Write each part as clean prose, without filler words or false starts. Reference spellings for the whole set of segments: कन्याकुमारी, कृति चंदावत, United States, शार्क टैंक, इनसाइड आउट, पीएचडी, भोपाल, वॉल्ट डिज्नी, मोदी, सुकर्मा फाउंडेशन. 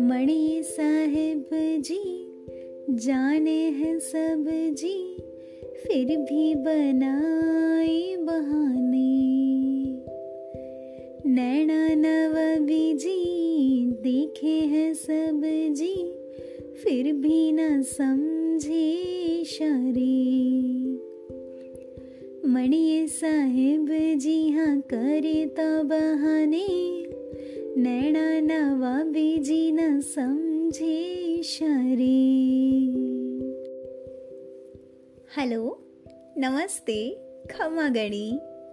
मणि साहेब जी जाने हैं सब जी, फिर भी बनाए बहाने। नैना नवबी जी देखे हैं सब जी, फिर भी ना समझे इशारे। मणि साहेब जी हाँ करे तो बहाने, नैना नवाबी जी न समझे इशारे। हेलो, नमस्ते, खमा गणी,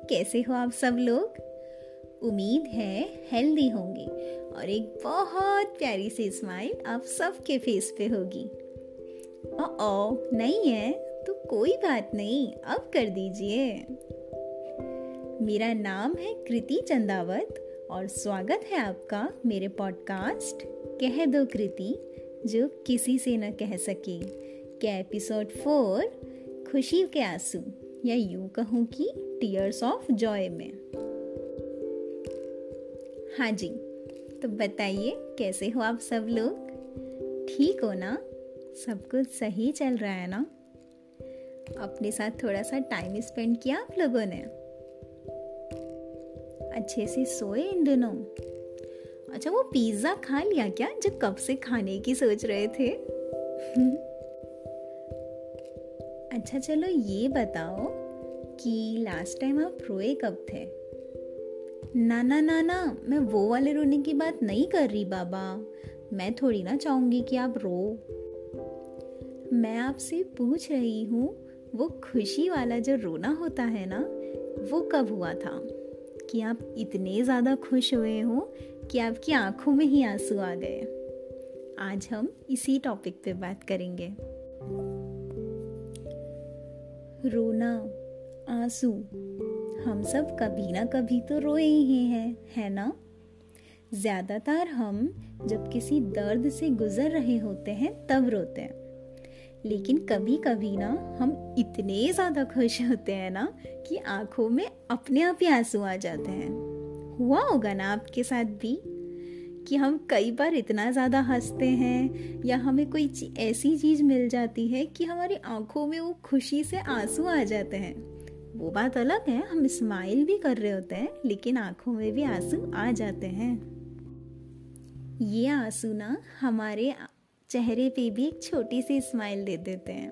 कैसे हो आप सब लोग। उम्मीद है हेल्दी होंगे और एक बहुत प्यारी सी स्माइल आप सबके फेस पे होगी। ओ नहीं है तो कोई बात नहीं, अब कर दीजिए। मेरा नाम है कृति चंदावत और स्वागत है आपका मेरे पॉडकास्ट कह दो कृति जो किसी से न कह सके के एपिसोड 4 खुशी के आंसू या यूं कहूँ कि टीयर्स ऑफ जॉय में। हाँ जी, तो बताइए कैसे हो आप सब लोग। ठीक हो ना, सब कुछ सही चल रहा है ना। अपने साथ थोड़ा सा टाइम स्पेंड किया आप लोगों ने, अच्छे से सोए इन दिनों। अच्छा, वो पिज्जा खा लिया क्या जो कब से खाने की सोच रहे थे। अच्छा चलो ये बताओ कि लास्ट टाइम आप रोए कब थे। ना, मैं वो वाले रोने की बात नहीं कर रही बाबा। मैं थोड़ी ना चाहूंगी कि आप रो। मैं आपसे पूछ रही हूँ वो खुशी वाला जो रोना होता है ना, वो कब हुआ था कि आप इतने ज़्यादा खुश हुए हो कि आपकी आंखों में ही आंसू आ गए। आज हम इसी टॉपिक पे बात करेंगे। रोना, आंसू, हम सब कभी ना कभी तो रोए ही हैं, है ना। ज़्यादातर हम जब किसी दर्द से गुजर रहे होते हैं तब रोते हैं, लेकिन कभी कभी ना हम इतने ज़्यादा खुश होते हैं ना कि आंखों में अपने आप ही आंसू आ जाते हैं। हुआ होगा ना आपके साथ भी कि हम कई बार इतना ज़्यादा हंसते हैं या हमें कोई ऐसी चीज़ मिल जाती है कि हमारी आंखों में वो खुशी से आंसू आ जाते हैं। वो बात अलग है, हम स्माइल भी कर रहे होते हैं लेकिन आंखों में भी आंसू आ जाते हैं। ये आंसू ना हमारे चेहरे पे भी एक छोटी सी स्माइल दे देते हैं।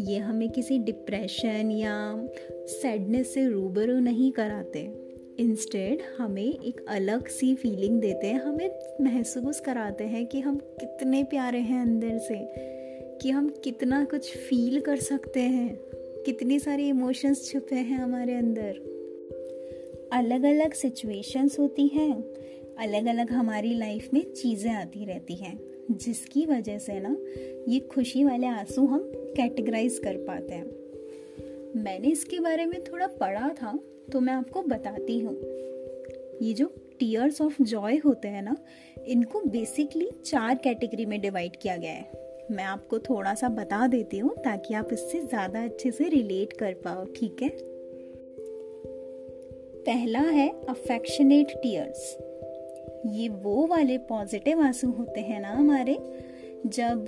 ये हमें किसी डिप्रेशन या सैडनेस से रूबरू नहीं कराते, इंस्टेड हमें एक अलग सी फीलिंग देते हैं। हमें महसूस कराते हैं कि हम कितने प्यारे हैं अंदर से, कि हम कितना कुछ फील कर सकते हैं, कितने सारे इमोशंस छुपे हैं हमारे अंदर। अलग अलग सिचुएशंस होती हैं, अलग अलग हमारी लाइफ में चीज़ें आती रहती हैं, जिसकी वजह से ना ये खुशी वाले आंसू हम कैटेगराइज कर पाते हैं। मैंने इसके बारे में थोड़ा पढ़ा था तो मैं आपको बताती हूँ। ये जो टीयर्स ऑफ जॉय होते हैं ना, इनको बेसिकली 4 कैटेगरी में डिवाइड किया गया है। मैं आपको थोड़ा सा बता देती हूँ ताकि आप इससे ज़्यादा अच्छे से रिलेट कर पाओ, ठीक है। पहला है अफेक्शनेट टीयर्स। ये वो वाले पॉजिटिव आंसू होते हैं ना हमारे, जब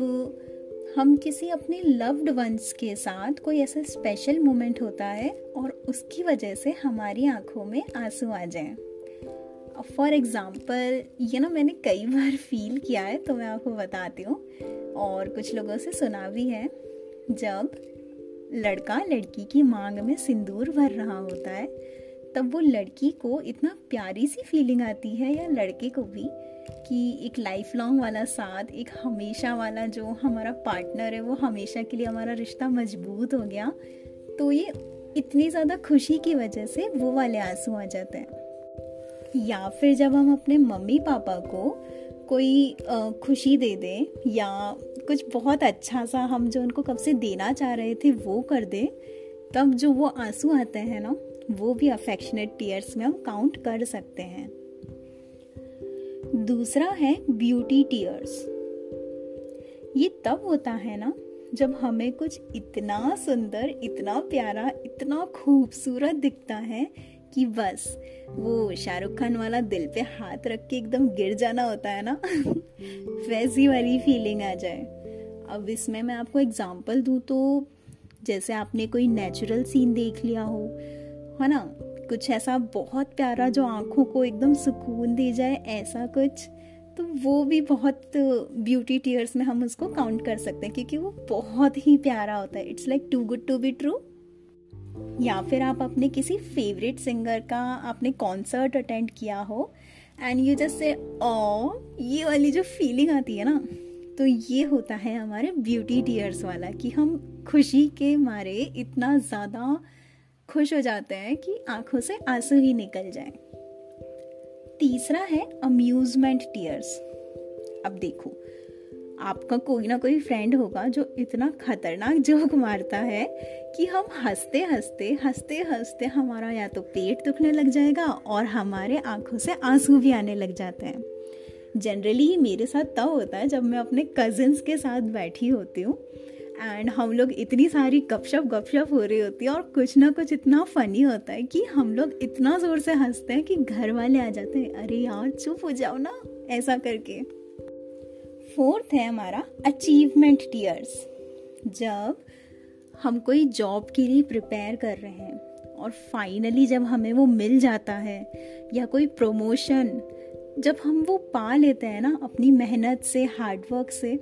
हम किसी अपने लव्ड वंस के साथ कोई ऐसा स्पेशल मोमेंट होता है और उसकी वजह से हमारी आंखों में आंसू आ जाएं। फॉर एग्जांपल, ये ना मैंने कई बार फील किया है तो मैं आपको बताती हूँ और कुछ लोगों से सुना भी है। जब लड़का लड़की की मांग में सिंदूर भर रहा होता है तब वो लड़की को इतना प्यारी सी फीलिंग आती है, या लड़के को भी, कि एक लाइफ लॉन्ग वाला साथ, एक हमेशा वाला जो हमारा पार्टनर है वो हमेशा के लिए हमारा रिश्ता मजबूत हो गया। तो ये इतनी ज़्यादा खुशी की वजह से वो वाले आंसू आ जाते हैं। या फिर जब हम अपने मम्मी पापा को कोई खुशी दे दें या कुछ बहुत अच्छा सा हम जो उनको कब से देना चाह रहे थे वो कर दें, तब जो वो आंसू आते हैं ना, वो भी अफेक्शनेट टीयर्स में हम काउंट कर सकते हैं। दूसरा है ब्यूटी टीयर्स। ये तब होता है ना जब हमें कुछ इतना सुंदर, इतना प्यारा, इतना खूबसूरत दिखता है कि बस वो शाहरुख खान वाला दिल पे हाथ रख के एकदम गिर जाना होता है ना वैसी वाली फीलिंग आ जाए। अब इसमें मैं आपको एग्जांपल दूँ तो जैसे आपने कोई नेचुरल सीन देख लिया हो, है ना, कुछ ऐसा बहुत प्यारा जो आँखों को एकदम सुकून दे जाए, ऐसा कुछ, तो वो भी बहुत ब्यूटी टीयर्स में हम उसको काउंट कर सकते हैं क्योंकि वो बहुत ही प्यारा होता है। It's like too good to be true. या फिर आप अपने किसी फेवरेट सिंगर का आपने कॉन्सर्ट अटेंड किया हो एंड यू जस्ट से ओ, ये वाली जो फीलिंग आती है ना, तो ये होता है हमारे ब्यूटी टीयर्स वाला कि हम खुशी के मारे इतना ज़्यादा खुश हो जाते हैं कि आंखों से आंसू ही निकल जाए। तीसरा है अम्यूजमेंट टीयर्स। अब देखो, आपका कोई ना कोई फ्रेंड होगा जो इतना खतरनाक जोक मारता है कि हम हंसते हंसते हमारा या तो पेट दुखने लग जाएगा और हमारे आंखों से आंसू भी आने लग जाते हैं। जनरली मेरे साथ तब होता है जब मैं अपने कजिन्स के साथ बैठी होती हूँ एंड हम लोग इतनी सारी गपशप हो रही होती है और कुछ ना कुछ इतना फनी होता है कि हम लोग इतना ज़ोर से हंसते हैं कि घर वाले आ जाते हैं, अरे यार चुप हो जाओ ना, ऐसा करके। फोर्थ है हमारा अचीवमेंट टीयर्स। जब हम कोई जॉब के लिए प्रिपेयर कर रहे हैं और फाइनली जब हमें वो मिल जाता है या कोई प्रमोशन जब हम वो पा लेते हैं ना अपनी मेहनत से, हार्डवर्क से,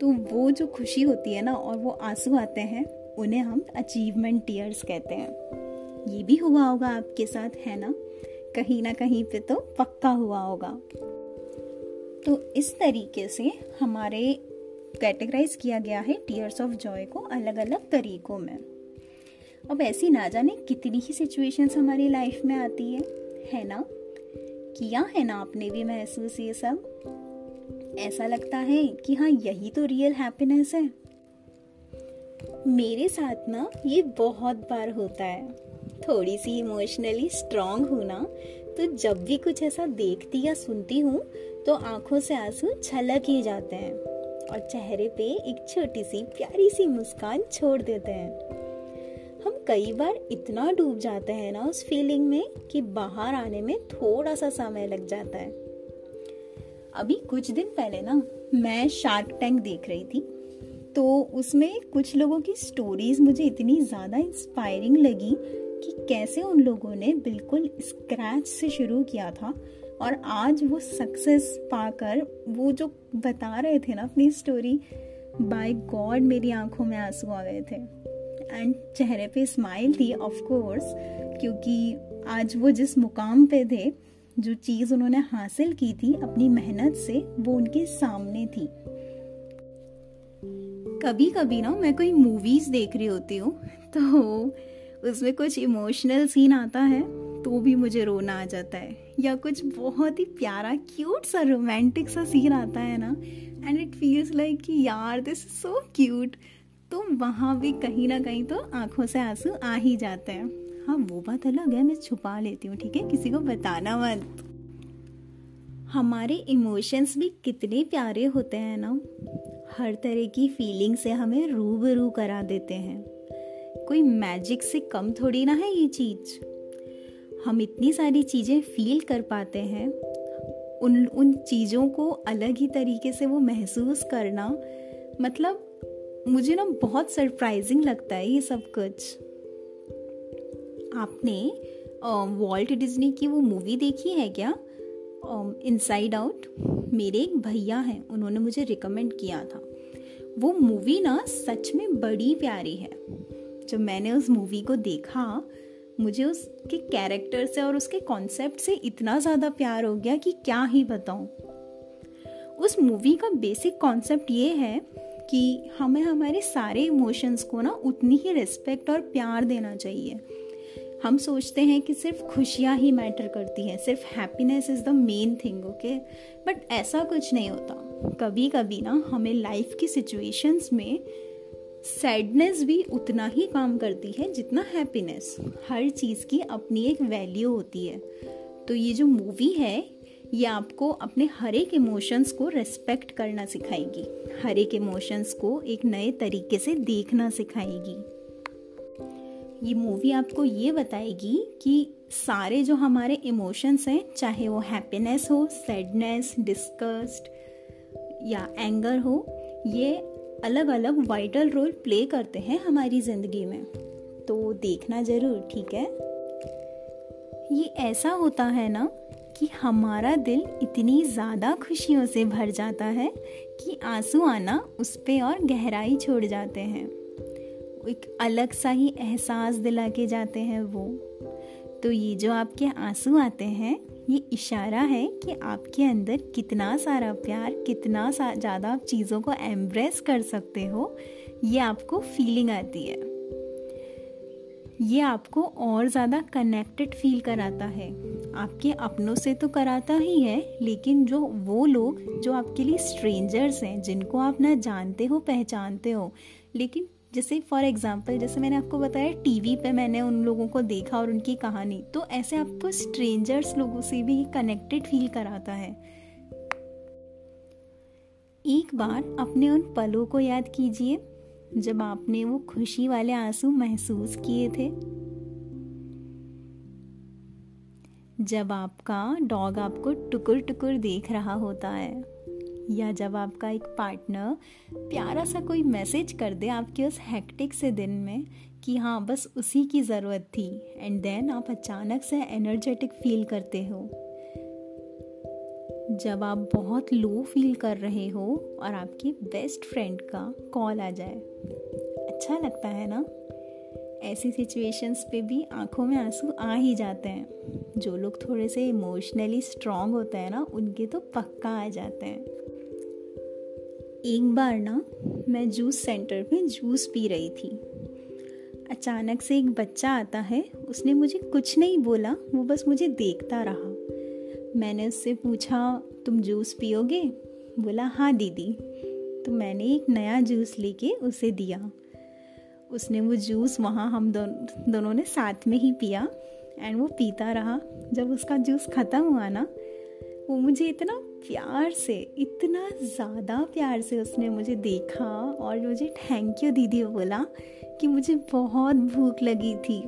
तो वो जो खुशी होती है ना और वो आंसू आते हैं, उन्हें हम अचीवमेंट टीयर्स कहते हैं। ये भी हुआ होगा आपके साथ, है ना कहीं पे तो पक्का हुआ होगा। तो इस तरीके से हमारे कैटेगराइज किया गया है टीयर्स ऑफ जॉय को अलग अलग तरीकों में। अब ऐसी ना जाने कितनी ही सिचुएशंस हमारी लाइफ में आती है ना? किया है ना आपने भी महसूस ये सब? ऐसा लगता है कि हाँ यही तो रियल हैप्पीनेस है। मेरे साथ ना ये बहुत बार होता है। थोड़ी सी इमोशनली स्ट्रांग हूँ ना, तो जब भी कुछ ऐसा देखती या सुनती हूँ तो आंखों से आंसू छलक ही जाते हैं और चेहरे पे एक छोटी सी प्यारी सी मुस्कान छोड़ देते हैं। हम कई बार इतना डूब जाते हैं ना उस फीलिंग में कि बाहर आने में थोड़ा सा समय लग जाता है। अभी कुछ दिन पहले ना मैं शार्क टैंक देख रही थी, तो उसमें कुछ लोगों की स्टोरीज मुझे इतनी ज़्यादा इंस्पायरिंग लगी कि कैसे उन लोगों ने बिल्कुल स्क्रैच से शुरू किया था और आज वो सक्सेस पाकर वो जो बता रहे थे ना अपनी स्टोरी, बाय गॉड मेरी आंखों में आंसू आ गए थे एंड चेहरे पे स्माइल थी ऑफ कोर्स, क्योंकि आज वो जिस मुकाम पे थे, जो चीज़ उन्होंने हासिल की थी अपनी मेहनत से, वो उनके सामने थी। कभी कभी ना मैं कोई मूवीज़ देख रही होती हूँ तो उसमें कुछ इमोशनल सीन आता है तो भी मुझे रोना आ जाता है, या कुछ बहुत ही प्यारा क्यूट सा रोमांटिक सा सीन आता है ना एंड इट फील्स लाइक कि यार दिस इज सो क्यूट, तो वहाँ भी कहीं ना कहीं तो आंखों से आंसू आ ही जाते हैं। हाँ वो बात अलग है, मैं छुपा लेती हूँ, ठीक है, किसी को बताना मत। हमारे इमोशंस भी कितने प्यारे होते हैं ना, हर तरह की फीलिंग से हमें रूबरू करा देते हैं। कोई मैजिक से कम थोड़ी ना है ये चीज़। हम इतनी सारी चीज़ें फील कर पाते हैं, उन चीज़ों को अलग ही तरीके से वो महसूस करना, मतलब मुझे ना बहुत सरप्राइजिंग लगता है ये सब कुछ। आपने वॉल्ट डिज्नी की वो मूवी देखी है क्या, इनसाइड आउट? मेरे एक भैया हैं, उन्होंने मुझे रिकमेंड किया था। वो मूवी ना सच में बड़ी प्यारी है। जब मैंने उस मूवी को देखा, मुझे उसके कैरेक्टर से और उसके कॉन्सेप्ट से इतना ज़्यादा प्यार हो गया कि क्या ही बताऊँ। उस मूवी का बेसिक कॉन्सेप्ट ये है कि हमें हमारे सारे इमोशंस को ना उतनी ही रिस्पेक्ट और प्यार देना चाहिए। हम सोचते हैं कि सिर्फ खुशियाँ ही मैटर करती हैं, सिर्फ happiness is the main thing, okay, but ऐसा कुछ नहीं होता। कभी कभी ना हमें लाइफ की सिचुएशंस में सैडनेस भी उतना ही काम करती है जितना हैप्पीनेस। हर चीज़ की अपनी एक वैल्यू होती है। तो ये जो मूवी है ये आपको अपने हर एक इमोशंस को रेस्पेक्ट करना सिखाएगी, हर एक इमोशंस को एक नए तरीके से देखना सिखाएगी। ये मूवी आपको ये बताएगी कि सारे जो हमारे इमोशंस हैं, चाहे वो हैप्पीनेस हो, सैडनेस, डिस्गस्ट या एंगर हो, ये अलग अलग वाइटल रोल प्ले करते हैं हमारी ज़िंदगी में। तो देखना ज़रूर, ठीक है। ये ऐसा होता है ना कि हमारा दिल इतनी ज़्यादा खुशियों से भर जाता है कि आंसू आना उस पे और गहराई छोड़ जाते हैं, एक अलग सा ही एहसास दिला के जाते हैं वो। तो ये जो आपके आंसू आते हैं, ये इशारा है कि आपके अंदर कितना सारा प्यार, कितना ज़्यादा आप चीज़ों को एम्ब्रेस कर सकते हो, ये आपको फीलिंग आती है। ये आपको और ज़्यादा कनेक्टेड फील कराता है, आपके अपनों से तो कराता ही है, लेकिन जो वो लोग जो आपके लिए स्ट्रेंजर्स हैं, जिनको आप ना जानते हो पहचानते हो, लेकिन जैसे फॉर एग्जांपल, जैसे मैंने आपको बताया टीवी पे मैंने उन लोगों को देखा और उनकी कहानी, तो ऐसे आपको स्ट्रेंजर्स लोगों से भी कनेक्टेड फील कराता है। एक बार अपने उन पलों को याद कीजिए जब आपने वो खुशी वाले आंसू महसूस किए थे, जब आपका डॉग आपको टुकुर टुकुर देख रहा होता है, या जब आपका एक पार्टनर प्यारा सा कोई मैसेज कर दे आपके उस हेक्टिक से दिन में कि हाँ बस उसी की ज़रूरत थी, एंड देन आप अचानक से एनर्जेटिक फील करते हो। जब आप बहुत लो फील कर रहे हो और आपके बेस्ट फ्रेंड का कॉल आ जाए, अच्छा लगता है ना। ऐसी सिचुएशंस पे भी आंखों में आंसू आ ही जाते हैं। जो लोग थोड़े से इमोशनली स्ट्रॉन्ग होते हैं ना, उनके तो पक्का आ जाते हैं। एक बार ना मैं जूस सेंटर में जूस पी रही थी, अचानक से एक बच्चा आता है। उसने मुझे कुछ नहीं बोला, वो बस मुझे देखता रहा। मैंने उससे पूछा तुम जूस पियोगे? बोला हाँ दीदी। तो मैंने एक नया जूस लेके उसे दिया। उसने वो जूस वहाँ हम दोनों ने साथ में ही पिया, एंड वो पीता रहा। जब उसका जूस ख़त्म हुआ ना, वो मुझे इतना प्यार से, इतना ज़्यादा प्यार से उसने मुझे देखा और मुझे थैंक यू दीदी बोला कि मुझे बहुत भूख लगी थी।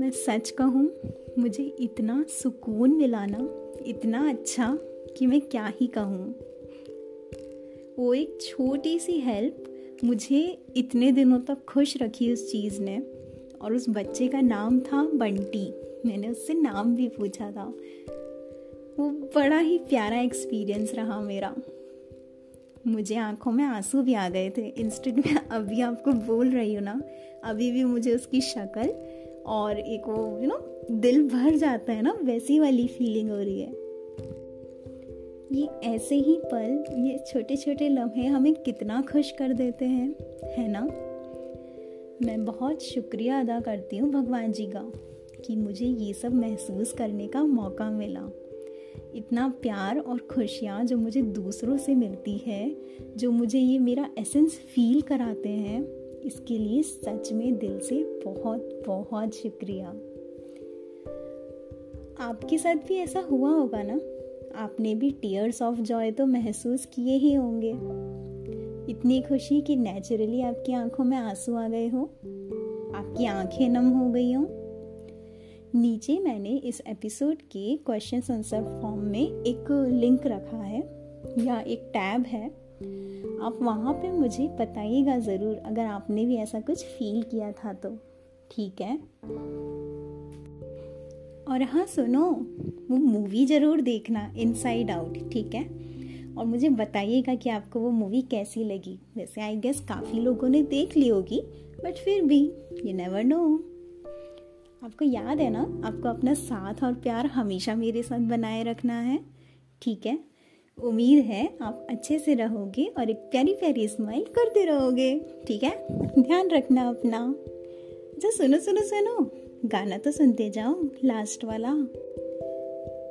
मैं सच कहूँ, मुझे इतना सुकून मिला ना, इतना अच्छा कि मैं क्या ही कहूँ। वो एक छोटी सी हेल्प मुझे इतने दिनों तक खुश रखी उस चीज़ ने। और उस बच्चे का नाम था बंटी, मैंने उससे नाम भी पूछा था। वो बड़ा ही प्यारा एक्सपीरियंस रहा मेरा। मुझे आंखों में आंसू भी आ गए थे इंस्टेंट में। अभी आपको बोल रही हूँ ना, अभी भी मुझे उसकी शक्ल और एक वो दिल भर जाता है ना, वैसी वाली फीलिंग हो रही है। ये ऐसे ही पल, ये छोटे छोटे लम्हे हमें कितना खुश कर देते हैं, है ना। मैं बहुत शुक्रिया अदा करती हूँ भगवान जी का कि मुझे ये सब महसूस करने का मौका मिला। इतना प्यार और खुशियाँ जो मुझे दूसरों से मिलती है, जो मुझे ये मेरा एसेंस फील कराते हैं, इसके लिए सच में दिल से बहुत बहुत शुक्रिया। आपके साथ भी ऐसा हुआ होगा ना, आपने भी टीयर्स ऑफ जॉय तो महसूस किए ही होंगे, इतनी खुशी कि नेचुरली आपकी आंखों में आंसू आ गए हो, आपकी आंखें नम हो गई हो। नीचे मैंने इस एपिसोड के क्वेश्चन आंसर फॉर्म में एक लिंक रखा है या एक टैब है, आप वहाँ पे मुझे बताइएगा ज़रूर अगर आपने भी ऐसा कुछ फील किया था तो, ठीक है। और हाँ सुनो, वो मूवी ज़रूर देखना इनसाइड आउट, ठीक है। और मुझे बताइएगा कि आपको वो मूवी कैसी लगी। वैसे आई गेस काफ़ी लोगों ने देख ली होगी, बट फिर भी यू नेवर नो। आपको याद है ना, आपको अपना साथ और प्यार हमेशा मेरे साथ बनाए रखना है, ठीक है। उम्मीद है आप अच्छे से रहोगे और एक प्यारी प्यारी स्माइल करते रहोगे, ठीक है। ध्यान रखना अपना। जो सुनो गाना तो सुनते जाओ, लास्ट वाला।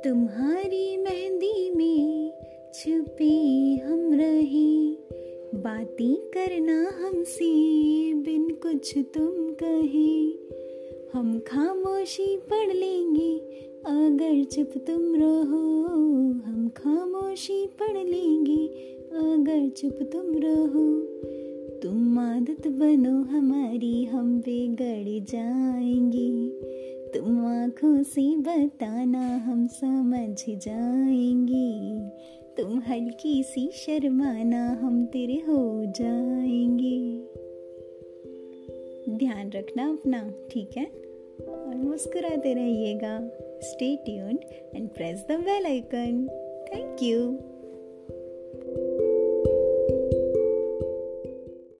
तुम्हारी मेहंदी में छुपे हम रहे, बातें करना हमसे बिन कुछ तुम कहे, हम खामोशी पढ़ लेंगे अगर चुप तुम रहो, हम खामोशी पढ़ लेंगे अगर चुप तुम रहो, तुम आदत बनो हमारी, हम बिगड़ जाएंगे, तुम आँखों से बताना हम समझ जाएंगे, तुम हल्की सी शर्माना हम तेरे हो जाएंगे। ध्यान रखना अपना, ठीक है, और मुस्कुराते रहिएगा। Stay tuned and press the bell icon. Thank you.